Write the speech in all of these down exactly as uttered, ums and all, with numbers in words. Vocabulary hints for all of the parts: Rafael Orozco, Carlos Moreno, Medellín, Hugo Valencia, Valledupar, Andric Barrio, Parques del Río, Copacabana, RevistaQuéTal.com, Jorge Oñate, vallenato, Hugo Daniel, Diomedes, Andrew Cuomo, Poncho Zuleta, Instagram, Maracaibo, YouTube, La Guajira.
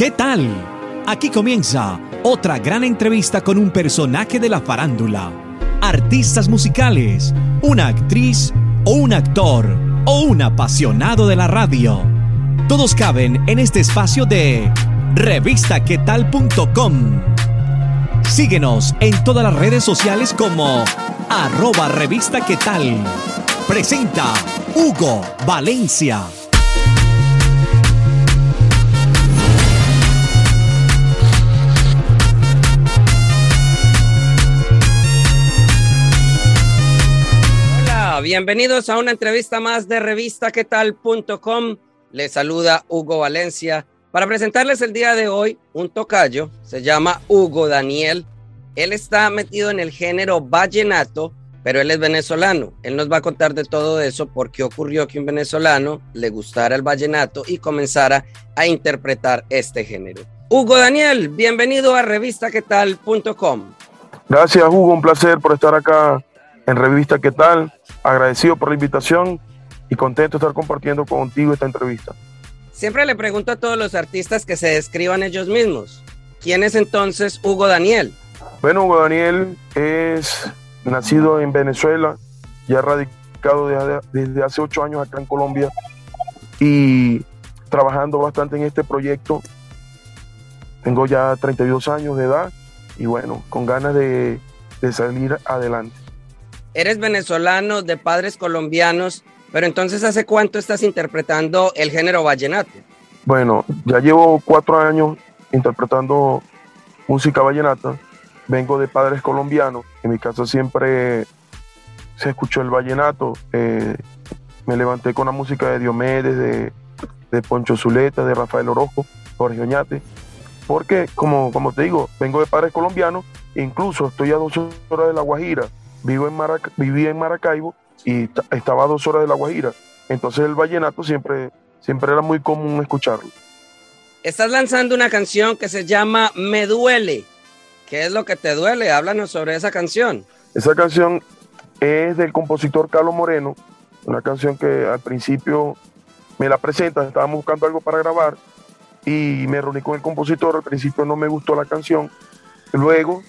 ¿Qué tal? Aquí comienza otra gran entrevista con un personaje de la farándula, artistas musicales, una actriz o un actor o un apasionado de la radio. Todos caben en este espacio de Revista Qué Tal punto com. Síguenos en todas las redes sociales como arroba revistaquetal. Presenta Hugo Valencia. Hola, bienvenidos a una entrevista más de Revista Qué Tal punto com. Les saluda Hugo Valencia. Para presentarles el día de hoy, un tocayo, se llama Hugo Daniel. Él está metido en el género vallenato, pero él es venezolano. Él nos va a contar de todo eso, por qué ocurrió que un venezolano le gustara el vallenato y comenzara a interpretar este género. Hugo Daniel, bienvenido a Revista Qué Tal punto com. Gracias, Hugo, un placer por estar acá en Revista Qué Tal. Agradecido por la invitación y contento de estar compartiendo contigo esta entrevista. Siempre le pregunto a todos los artistas que se describan ellos mismos. ¿Quién es entonces Hugo Daniel? Bueno, Hugo Daniel es nacido en Venezuela, ya radicado desde, desde hace ocho años acá en Colombia y trabajando bastante en este proyecto. Tengo ya treinta y dos años de edad y bueno, con ganas de, de salir adelante. Eres venezolano de padres colombianos. Pero entonces, ¿hace cuánto estás interpretando el género vallenato? Bueno, ya llevo cuatro años interpretando música vallenata. Vengo de padres colombianos. En mi casa siempre se escuchó el vallenato. Eh, me levanté con la música de Diomedes, de, de Poncho Zuleta, de Rafael Orozco, Jorge Oñate. Porque, como, como te digo, vengo de padres colombianos. Incluso estoy a dos horas de La Guajira. Vivo en Maraca- viví en Maracaibo. Y t- estaba a dos horas de La Guajira. Entonces el vallenato siempre, siempre era muy común escucharlo. Estás lanzando una canción que se llama Me Duele. ¿Qué es lo que te duele? Háblanos sobre esa canción. Esa canción es del compositor Carlos Moreno. Una canción que al principio me la presentan. Estábamos buscando algo para grabar y me reuní con el compositor. Al principio no me gustó la canción. Luego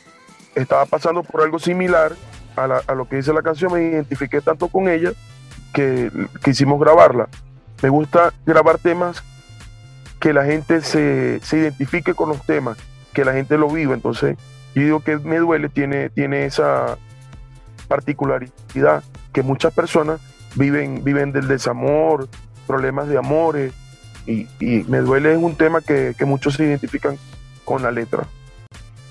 estaba pasando por algo similar A, la, a lo que dice la canción, me identifiqué tanto con ella que quisimos grabarla. Me gusta grabar temas que la gente se, se identifique con los temas, que la gente lo viva. Entonces, yo digo que Me Duele tiene, tiene esa particularidad que muchas personas viven, viven del desamor, problemas de amores, y, y Me Duele es un tema que, que muchos se identifican con la letra.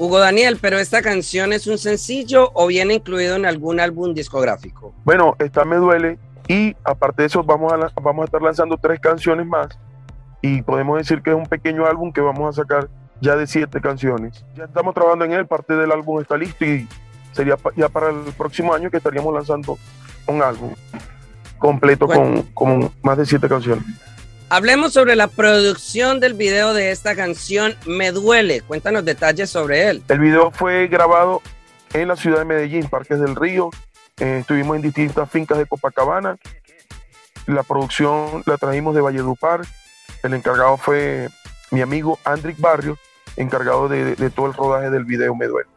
Hugo Daniel, ¿pero esta canción es un sencillo o viene incluido en algún álbum discográfico? Bueno, está Me Duele y aparte de eso vamos a, vamos a estar lanzando tres canciones más y podemos decir que es un pequeño álbum que vamos a sacar ya de siete canciones. Ya estamos trabajando en él, parte del álbum está listo y sería ya para el próximo año que estaríamos lanzando un álbum completo bueno. con, con más de siete canciones. Hablemos sobre la producción del video de esta canción, Me Duele. Cuéntanos detalles sobre él. El video fue grabado en la ciudad de Medellín, Parques del Río. Eh, estuvimos en distintas fincas de Copacabana. La producción la trajimos de Valledupar. El encargado fue mi amigo Andric Barrio, encargado de, de, de todo el rodaje del video Me Duele.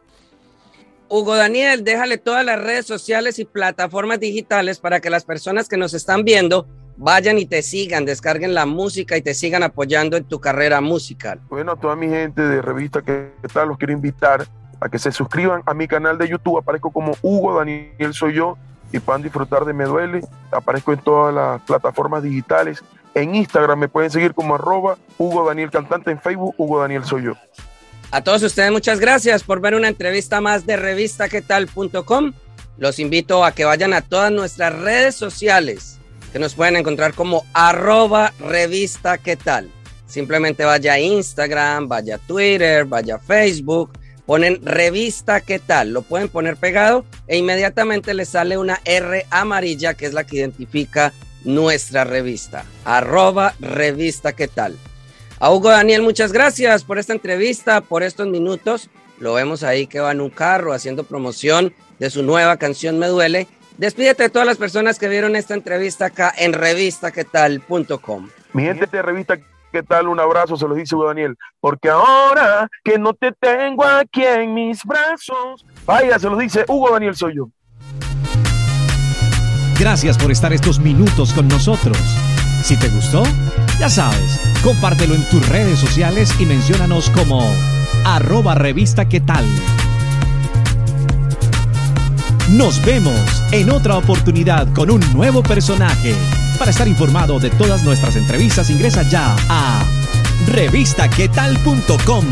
Hugo Daniel, déjale todas las redes sociales y plataformas digitales para que las personas que nos están viendo vayan y te sigan, descarguen la música y te sigan apoyando en tu carrera musical. Bueno, a toda mi gente de Revista Qué Tal, los quiero invitar a que se suscriban a mi canal de YouTube. Aparezco como Hugo Daniel Soy Yo y puedan disfrutar de Me Duele. Aparezco en todas las plataformas digitales. En Instagram me pueden seguir como arroba Hugo Daniel Cantante, en Facebook Hugo Daniel Soy Yo. A todos ustedes muchas gracias por ver una entrevista más de Revista Qué Tal punto com. Los invito a que vayan a todas nuestras redes sociales, que nos pueden encontrar como arroba revista qué tal. Simplemente vaya a Instagram, vaya a Twitter, vaya a Facebook, ponen Revista Qué Tal, lo pueden poner pegado e inmediatamente les sale una R amarilla que es la que identifica nuestra revista, arroba Revista Qué Tal. A Hugo Daniel, muchas gracias por esta entrevista, por estos minutos. Lo vemos ahí que va en un carro haciendo promoción de su nueva canción Me Duele. Despídete de todas las personas que vieron esta entrevista acá en Revista Qué Tal punto com. Mi gente de Revista ¿Qué tal? Un abrazo, se los dice Hugo Daniel. Porque ahora que no te tengo aquí en mis brazos. Vaya, se los dice Hugo Daniel, soy yo. Gracias por estar estos minutos con nosotros. Si te gustó, ya sabes, compártelo en tus redes sociales y menciónanos como arroba revista qué tal. Nos vemos en otra oportunidad con un nuevo personaje. Para estar informado de todas nuestras entrevistas, ingresa ya a revista qué tal punto com.